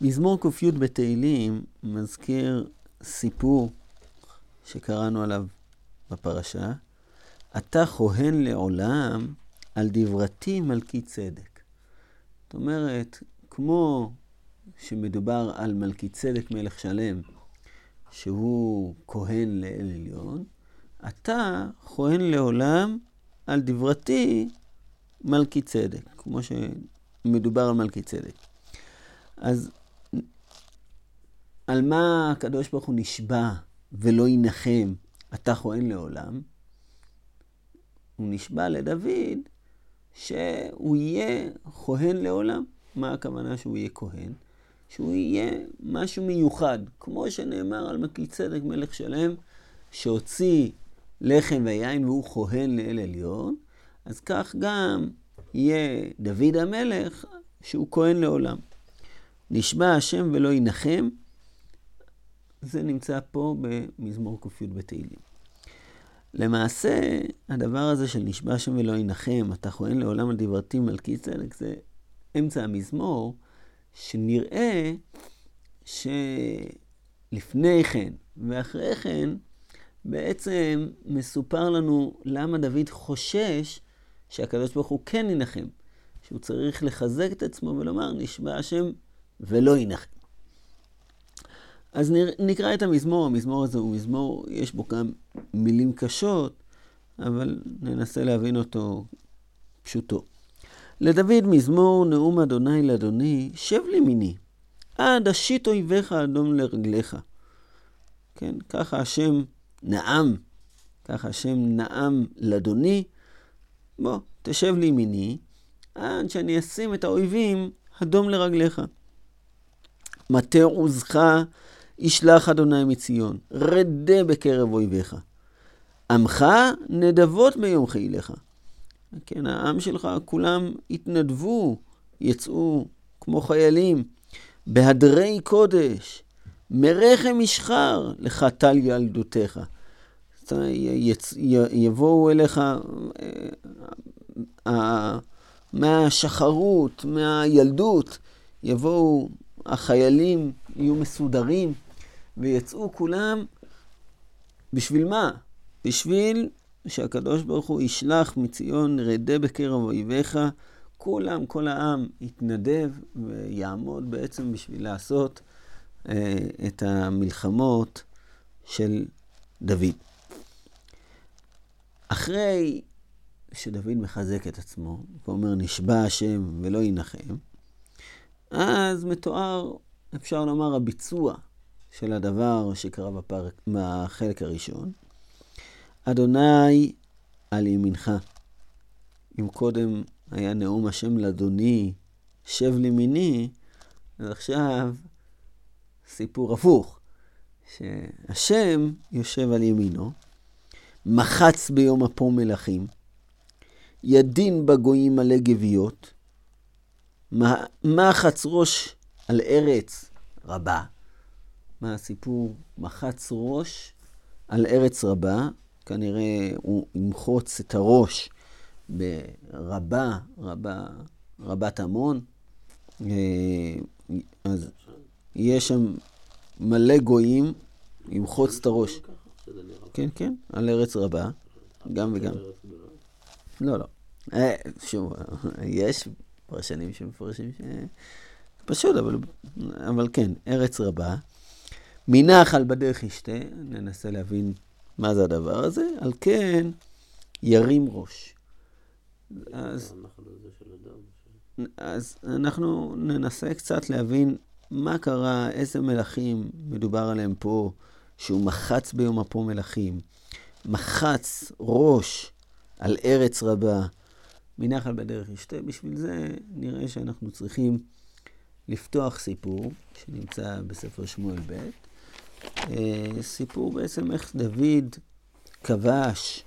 מזמור קופיות בתהילים מזכיר סיפור שקראנו עליו בפרשה. אתה כהן לעולם על דברתי מלכי צדק. זאת אומרת, כמו שמדובר על מלכי צדק מלך שלם, שהוא כהן לאל עליון, אתה כהן לעולם על דברתי מלכי צדק, כמו שמדובר על מלכי צדק. אז על מה הקדוש ברוך הוא נשבע ולא ינחם, אתה כהן לעולם? הוא נשבע לדוד שהוא יהיה כהן לעולם. מה הכוונה שהוא יהיה כהן? שהוא יהיה משהו מיוחד, כמו שנאמר על מלכי צדק מלך שלם, שהוציא לחם ויין והוא כהן לאל עליון, אז כך גם יהיה דוד המלך שהוא כהן לעולם. נשבע השם ולא ינחם, זה נמצא פה במזמור קופיות בתהילים. למעשה, הדבר הזה של נשבע השם ולא ינחם, אתה כהן לעולם על דברתי מלכי צדק, זה אמצע המזמור, שנראה שלפני כן ואחרי כן, בעצם מסופר לנו למה דוד חושש שהקדוש ברוך הוא כן ינחם, שהוא צריך לחזק את עצמו ולומר נשבע השם ולא ינחם. אז נקרא את המזמור. המזמור הזה הוא מזמור, יש בו גם מילים קשות, אבל ננסה להבין אותו פשוטו. לדוד מזמור נאום אדוני לאדוני, שב למיני, עד אשית אויביך אדום לרגליך. כן, ככה השם נעם, ככה השם נעם לאדוני, בוא, תשב לימיני, עד שאני אשים את האויבים אדום לרגליך. מטה עוזך ישלח אדוני מציון, רדה בקרב אויביך. עמך נדבות ביום חילך. כן, העם שלך כולם התנדבו, יצאו כמו חיילים, בהדרי קודש, מרחם ישחר לך תל ילדותיך. יבואו אליך מהשחרות, מהילדות, יבואו החיילים, יהיו מסודרים, ויצאו כולם בשביל מה? בשביל שהקדוש ברוך הוא ישלח מציון רדה בקרב אויביך. כולם, כל העם יתנדב ויעמוד בעצם בשביל לעשות את המלחמות של דוד. אחרי שדוד מחזק את עצמו ואומר נשבע השם ולא ינחם, אז מתואר, אפשר לומר, הביצוע של הדבר שקרה בחלק הראשון. אדוני על ימינך. אם קודם היה נאום השם לאדוני, שב לימיני, אז עכשיו סיפור הפוך, שהשם יושב על ימינו, מחץ ביום אפו מלכים, ידין בגויים מלא גוויות, מחץ ראש על ארץ רבה. מה הסיפור? מחץ ראש על ארץ רבה. כנראה הוא ימחוץ את הראש ברבה, רבת עמון. אז יש שם מלא גויים, ימחוץ את הראש. כן, כן, על ארץ רבה. גם וגם. לא, לא. שוב, יש פרשנים שמפרשים ש... פשוט, אבל כן, ארץ רבה. מנח על בדרך ישתה, ננסה להבין מה זה הדבר הזה? על כן, ירים ראש. אז אנחנו ננסה קצת להבין מה קרה, איזה מלכים מדובר עליהם פה, שהוא מחץ ביום אפו מלכים, מחץ ראש על ארץ רבה, מנחל בדרך ישתה. בשביל זה נראה שאנחנו צריכים לפתוח סיפור שנמצא בספר שמואל ב', סיפור בעצם איך דוד כבש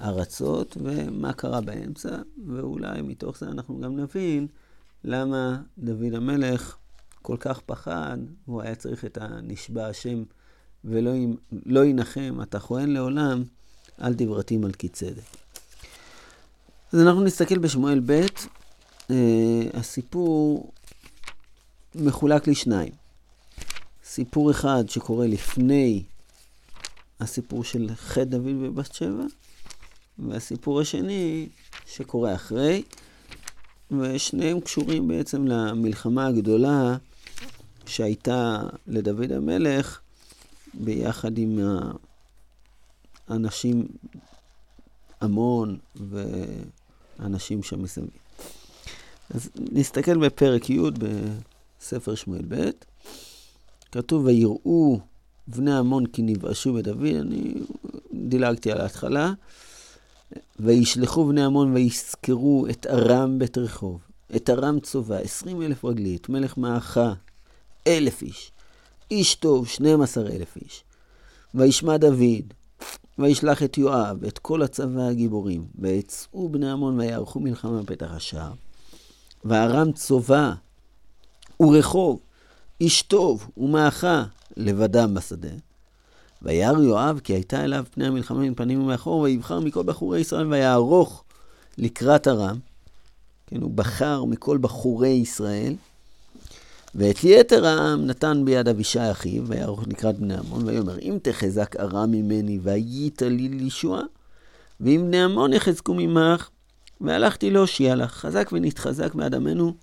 ארצות ומה קרה באמצע, ואולי מתוך זה אנחנו גם נבין למה דוד המלך כל כך פחד. הוא היה צריך את הנשבע השם ולא ינחם, אתה כהן לעולם על דברתי מלכי צדק. אז אנחנו נסתכל בשמואל ב'. הסיפור מחולק לשניים. סיפור אחד שקורה לפני הסיפור של חטא דוד ובת שבע, והסיפור השני שקורה אחרי, ושניהם קשורים בעצם למלחמה הגדולה שהייתה לדוד המלך ביחד עם האנשים אמנון ואנשים שם מסביב. אז נסתכל בפרק י' בספר שמואל ב'. כתוב ויראו בני עמון כי נבאשו בדוד, אני דילגתי על ההתחלה, וישלחו בני עמון ויזכרו את ארם בית רחוב, את ארם צובה, 20,000 רגלי, את מלך מאחה, 1,000 איש, איש טוב, 12,000 איש. וישמע דוד, וישלח את יואב, את כל הצבא הגיבורים, ויצאו בני עמון ויערכו מלחמה בפתח השער, וארם צובה, ורחוב, איש טוב, ומאחה, לבדם בשדה. ויער יואב כי הייתה אליו פני המלחמה מן פנים ומאחור, ויבחר מכל בחורי ישראל ויערוך לקראת ארם. כן, הוא בחר מכל בחורי ישראל, ואת יתר העם נתן ביד אבישי אחיו, ויערוך לקראת בני עמון, ויאמר אם תחזק ארם ממני והייתה לי לישועה, ואם בני עמון יחזקו ממך והלכתי להושיע לך, חזק ונתחזק בעד עמנו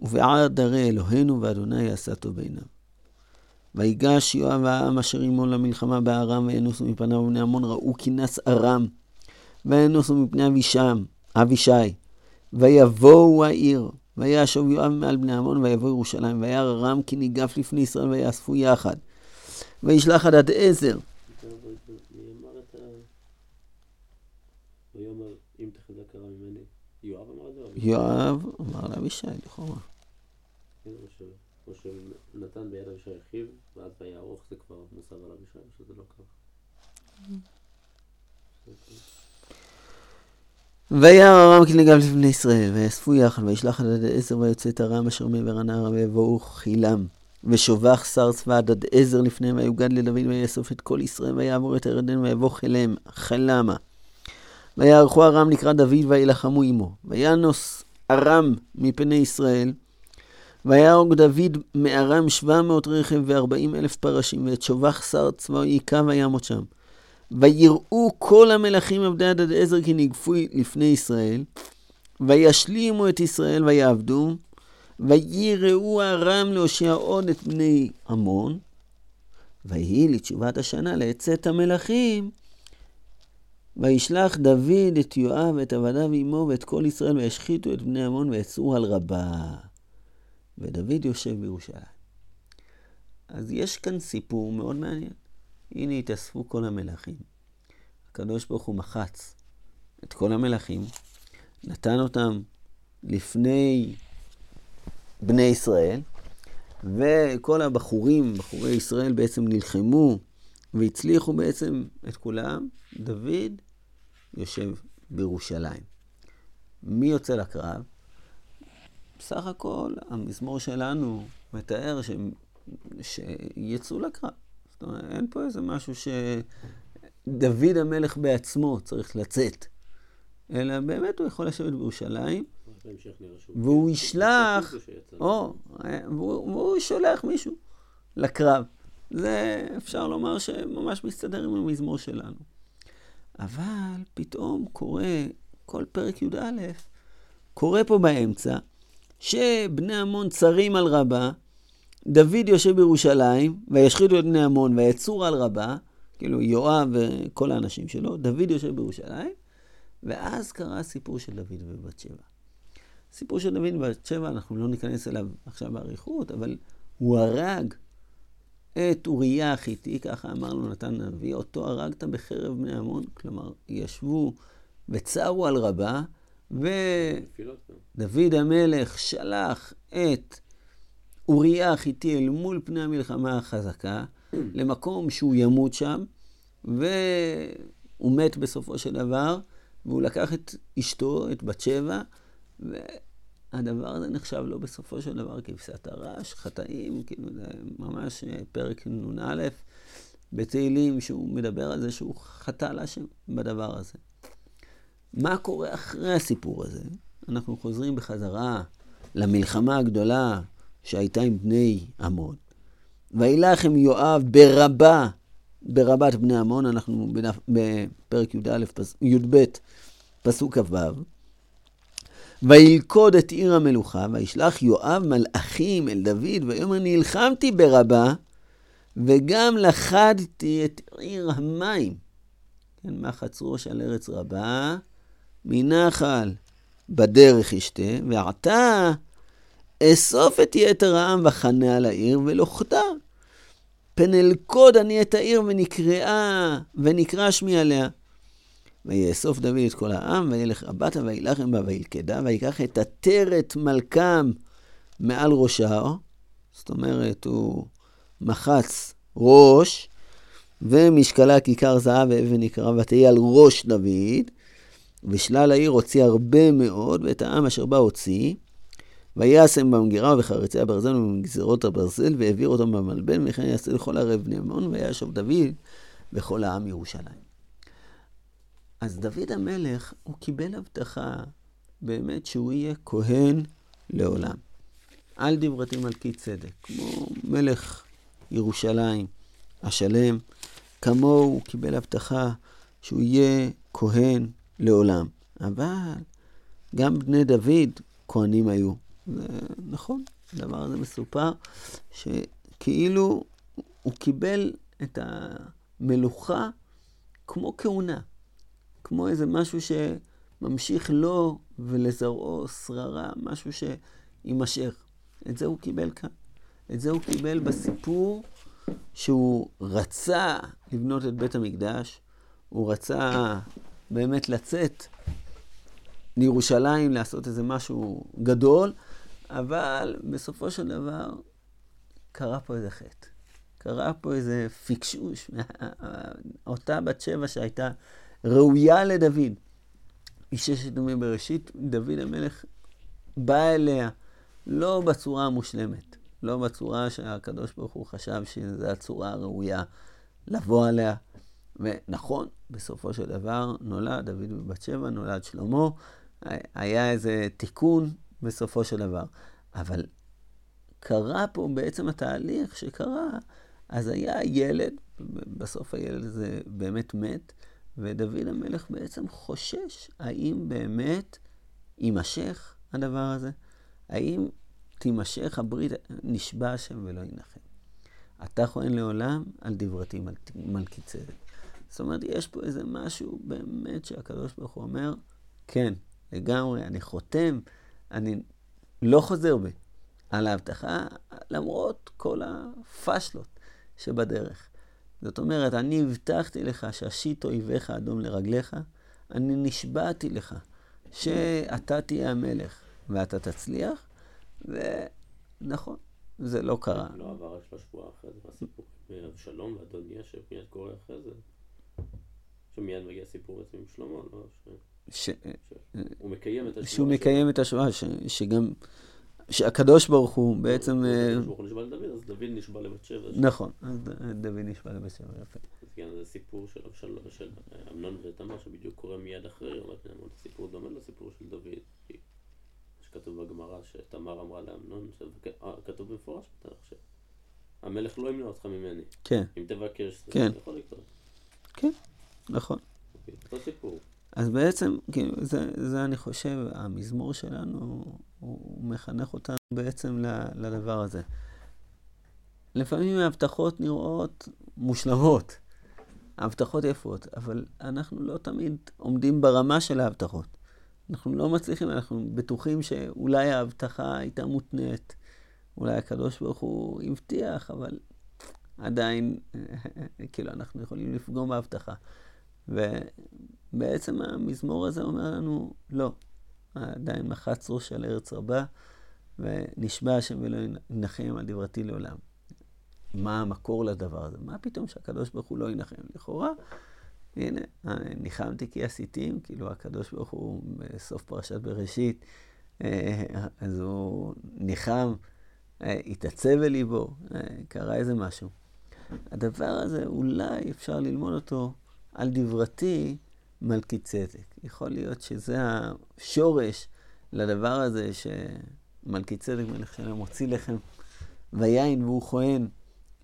ובעד הרי אלוהינו, ואדוני יעשה טוב בעיניו. ויגש יואב והעם אשר עמו למלחמה בארם, וינוסו מפניו, ובני עמון ראו כי נס ארם, וינוסו מפני אבישי, ויבואו העיר, וישוב יואב מעל בני עמון, ויבוא ירושלים, וירא ארם כי ניגף לפני ישראל, ויאספו יחד, וישלח הדד עזר. יואב אמר לאבישי, לכאורה. או שנתן ביד אבישי אחיו, ואז ויערוך זה כבר מוסב על אבישי, שזה לא קרה. ויער ארם כי ניגף לבני ישראל, ויאספו יחד, וישלח הדד עזר, ויוצא את ארם אשר מעבר הנהר, ויבואו חילם, ושובח שר צבא הדד עזר לפניהם, ויוגד לדוד, ויאסוף את כל ישראל, ויעבור את הירדן, ויבוא חילם, חלמה. ויערכו ארם לקראת דוד, וילחמו עמו. וינוס ארם מפני ישראל, ויהרוג דוד מארם 700 רכב ו40,000 פרשים, ואת שובח שר צבאו יקע וימות שם. ויראו כל המלכים עבדי הדד עזר כי נגפו לפני ישראל, וישלימו את ישראל ויעבדו, ויראו ארם להושיע עוד את בני עמון, ויהי לתשובת השנה לצאת המלכים. וישלח דוד את יואב ואת עבדיו עמו ואת כל ישראל, וישחיתו את בני עמון ויצאו על רבה. ודוד יושב בירושלים. אז יש כאן סיפור מאוד מעניין. הנה התאספו כל המלכים. הקדוש ברוך הוא מחץ את כל המלכים, נתן אותם לפני בני ישראל, וכל הבחורים, בחורי ישראל בעצם נלחמו, והצליחו בעצם את כולם. דוד יושב בירושלים. מי יוצא לקרב? בסך הכל המזמור שלנו מתאר שיצאו לקרב. זאת אומרת, אין פה איזה משהו שדוד המלך בעצמו צריך לצאת, אלא באמת הוא יכול לשבת בירושלים, והוא ישלח, והוא שולח מישהו לקרב. זה אפשר לומר שממש מסתדר עם המזמור שלנו. אבל פתאום קורה, כל פרק י' א', קורה פה באמצע, שבני עמון צרים על רבה, דוד יושב בירושלים, וישחיתו את בני עמון, ויצור על רבה, כאילו יואב וכל האנשים שלו, דוד יושב בירושלים, ואז קרה הסיפור של דוד ובת שבע. הסיפור של דוד ובת שבע, אנחנו לא ניכנס אליו עכשיו בעריכות, אבל הוא הרג את אוריה החתי, ככה אמר לו נתן הנביא, אותו הרגת בחרב בני עמון, כלומר ישבו וצרו על רבה, ודוד המלך שלח את אוריה החתי אל מול פני המלחמה החזקה, למקום שהוא ימות שם, והוא מת בסופו של דבר, והוא לקח את אשתו, את בת שבע, הדבר הזה נחשב לו בסופו של דבר כבשת הרש, חטאים, כאילו זה ממש פרק נון א' בתהילים שהוא מדבר על זה שהוא חטא לשם בדבר הזה. מה קורה אחרי הסיפור הזה? אנחנו חוזרים בחזרה למלחמה הגדולה שהייתה עם בני עמון. ואילך עם יואב ברבה, ברבת בני עמון, אנחנו בפרק י"ב, פסוק כ"ו. וילכוד את עיר המלוכה, וישלח יואב מלאכים אל דוד, ויאמר נלחמתי ברבה, וגם לחדתי את עיר המים. כן, מה חצרוש על ארץ רבה, מנחל בדרך ישתה, ועתה אסוף את יתר העם וחנה על העיר ולוחתה. פן אלכוד אני את העיר ונקרא שמי עליה. ויאסוף דוד את כל העם, וילך הבטה, וילחם בה, וילכדה, ויקח את עטרת מלכם מעל ראשו. זאת אומרת, הוא מחץ ראש, ומשקלה כיכר זהב ואבן יקרה, ותהיה על ראש דוד. ושלל העיר הוציא הרבה מאוד, ואת העם אשר בה הוציא, ויעשם במגירה וחרצי הברזל ובמגזרות הברזל, והעביר אותם במלבן, וכן יעשה לכל ערי בני עמון, וישוב דוד וכל העם ירושלים. אז דוד המלך, הוא קיבל הבטחה, באמת שהוא יהיה כהן לעולם. על דברתי מלכי צדק, כמו מלך ירושלים השלם, כמו הוא קיבל הבטחה שהוא יהיה כהן לעולם. אבל גם בני דוד כהנים היו. זה נכון, הדבר הזה מסופר, שכאילו הוא קיבל את המלוכה כמו כהונה. כמו איזה משהו שממשיך לו ולזרעו שררה, משהו שימשאר. את זה הוא קיבל כאן. את זה הוא קיבל בסיפור שהוא רצה לבנות את בית המקדש, הוא רצה באמת לצאת לירושלים, לעשות איזה משהו גדול, אבל בסופו של דבר קרה פה איזה חטא. קרה פה איזה פיקשוש. אותה בת שבע שהייתה ראויה לדוד. אישה שדומה בראשית, דוד המלך בא אליה לא בצורה המושלמת, לא בצורה שהקדוש ברוך הוא חשב שזו הצורה הראויה לבוא עליה. ונכון, בסופו של דבר נולד דוד ובת שבע, נולד שלמה, היה איזה תיקון בסופו של דבר. אבל קרה פה בעצם התהליך שקרה, אז היה ילד, בסוף הילד הזה באמת מת, ודוד המלך בעצם חושש, האם באמת יימשך הדבר הזה? האם תימשך הברית, נשבע השם ולא ינחם. אתה כהן לעולם, על דברתי מלכי צדק. זאת אומרת, יש פה איזה משהו באמת שהקדוש ברוך הוא אומר, כן, לגמרי, אני חותם, אני לא חוזר בי על ההבטחה, למרות כל הפשלות שבדרך. זאת אומרת, אני הבטחתי לך שהשית אויביך אדום לרגליך, אני נשבעתי לך שאתה תהיה המלך ואתה תצליח, ונכון, זה לא קרה. לא עבר של השבועה אחרי זה, והסיפור שלום ואדוניה שמיד קורה אחרי זה, שמיד מגיע סיפור עצמי עם שלמה, לא? שהוא מקיים את השבועה. שהוא מקיים את השבועה, שגם שהקדוש ברוך הוא בעצם... הקדוש ברוך הוא נשבע לדוד, אז דוד נשבע לבת שבע. נכון, אז דוד נשבע לבת שבע, יפה. זה סיפור של אמנון ותמר, שבדיוק קורה מיד אחרי יום התנעמון. סיפור דומה לסיפור של דוד, כי שכתוב בגמרא שתמר אמרה לאמנון, כתוב מפורש בתנ"ך, המלך לא ימנע אותך ממני. כן. אם תבקש, זה יכול לקרות. כן, נכון. אותו סיפור. אז בעצם, זה אני חושב, המזמור שלנו, הוא מחנך אותנו בעצם לדבר הזה. לפעמים ההבטחות נראות מושלמות, ההבטחות יפות, אבל אנחנו לא תמיד עומדים ברמה של ההבטחות. אנחנו לא מצליחים, אנחנו בטוחים שאולי ההבטחה הייתה מותנית, אולי הקדוש ברוך הוא הבטיח, אבל עדיין, כאילו, אנחנו יכולים לפגום בהבטחה. ובעצם המזמור הזה אומר לנו, לא, עדיין מחץ ראש על ארץ רבה, ונשבע השם ולא ינחם על דברתי לעולם. מה המקור לדבר הזה? מה פתאום שהקדוש ברוך הוא לא ינחם? לכאורה, הנה, ניחמתי כי עשיתים, כאילו הקדוש ברוך הוא בסוף פרשת בראשית, אז הוא ניחם, התעצב בליבו, קרה איזה משהו. הדבר הזה אולי אפשר ללמוד אותו על דברתי מלכי צדק. יכול להיות שזה השורש לדבר הזה מלכי צדק מלך שלם מוציא לחם ויין והוא כהן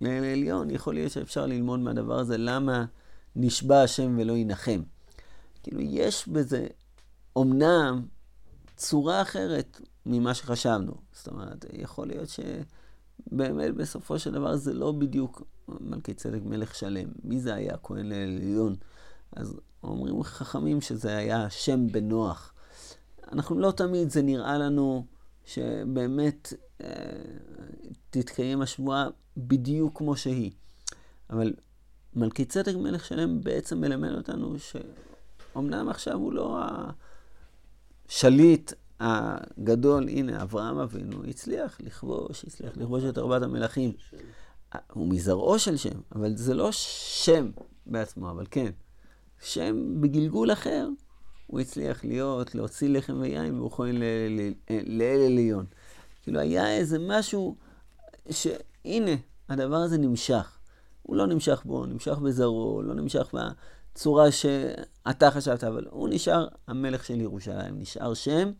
לאל עליון, יכול להיות שאפשר ללמוד מהדבר הזה, למה נשבע השם ולא ינחם. כאילו יש בזה אומנם צורה אחרת ממה שחשבנו. זאת אומרת, יכול להיות שבאמת בסופו של דבר זה לא בדיוק מלכי צדק מלך שלם. מי זה היה כהן לאל עליון? אז אומרים חכמים שזה היה שם בנוח. אנחנו לא תמיד זה נראה לנו שבאמת תתקיים השבועה בדיוק כמו שהיא. אבל מלכי צדק מלך שלם בעצם מלמד אותנו שאומנם עכשיו הוא לא השליט הגדול. הנה, אברהם אבינו הצליח לכבוש את ארבעת המלכים. הוא מזרעו של שם, אבל זה לא שם בעצמו, אבל כן. שם בגלגול אחר, הוא הצליח להוציא לחם ויין, והוא כהן לאל עליון. כאילו היה איזה משהו שהנה, הדבר הזה נמשך. הוא לא נמשך בו, נמשך בזרעו, לא נמשך בצורה שאתה חשבת, אבל הוא נשאר המלך של ירושלים, נשאר שם.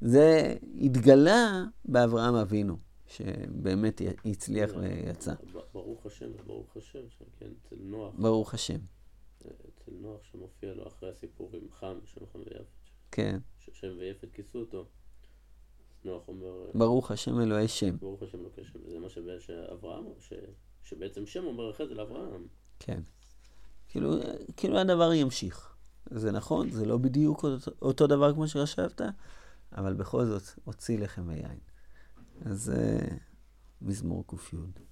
זה התגלה באברהם אבינו, שבאמת הצליח ויצא. ברוך השם, ברוך השם, כן, אצל נוח. ברוך השם. אצל נוח שמופיע לו אחרי הסיפור עם חם, שם חם ויפת. כן. שם ויפת כיסו אותו. נוח אומר... ברוך השם אלוהי שם. ברוך השם אלוהי שם. זה מה שבא שאברהם, שבעצם שם אומר אחרי זה לאברהם. כן. כאילו הדבר ימשיך. זה נכון, זה לא בדיוק אותו דבר כמו שחשבת, אבל בכל זאת הוציא לחם ויין. אז מזמור ק"י.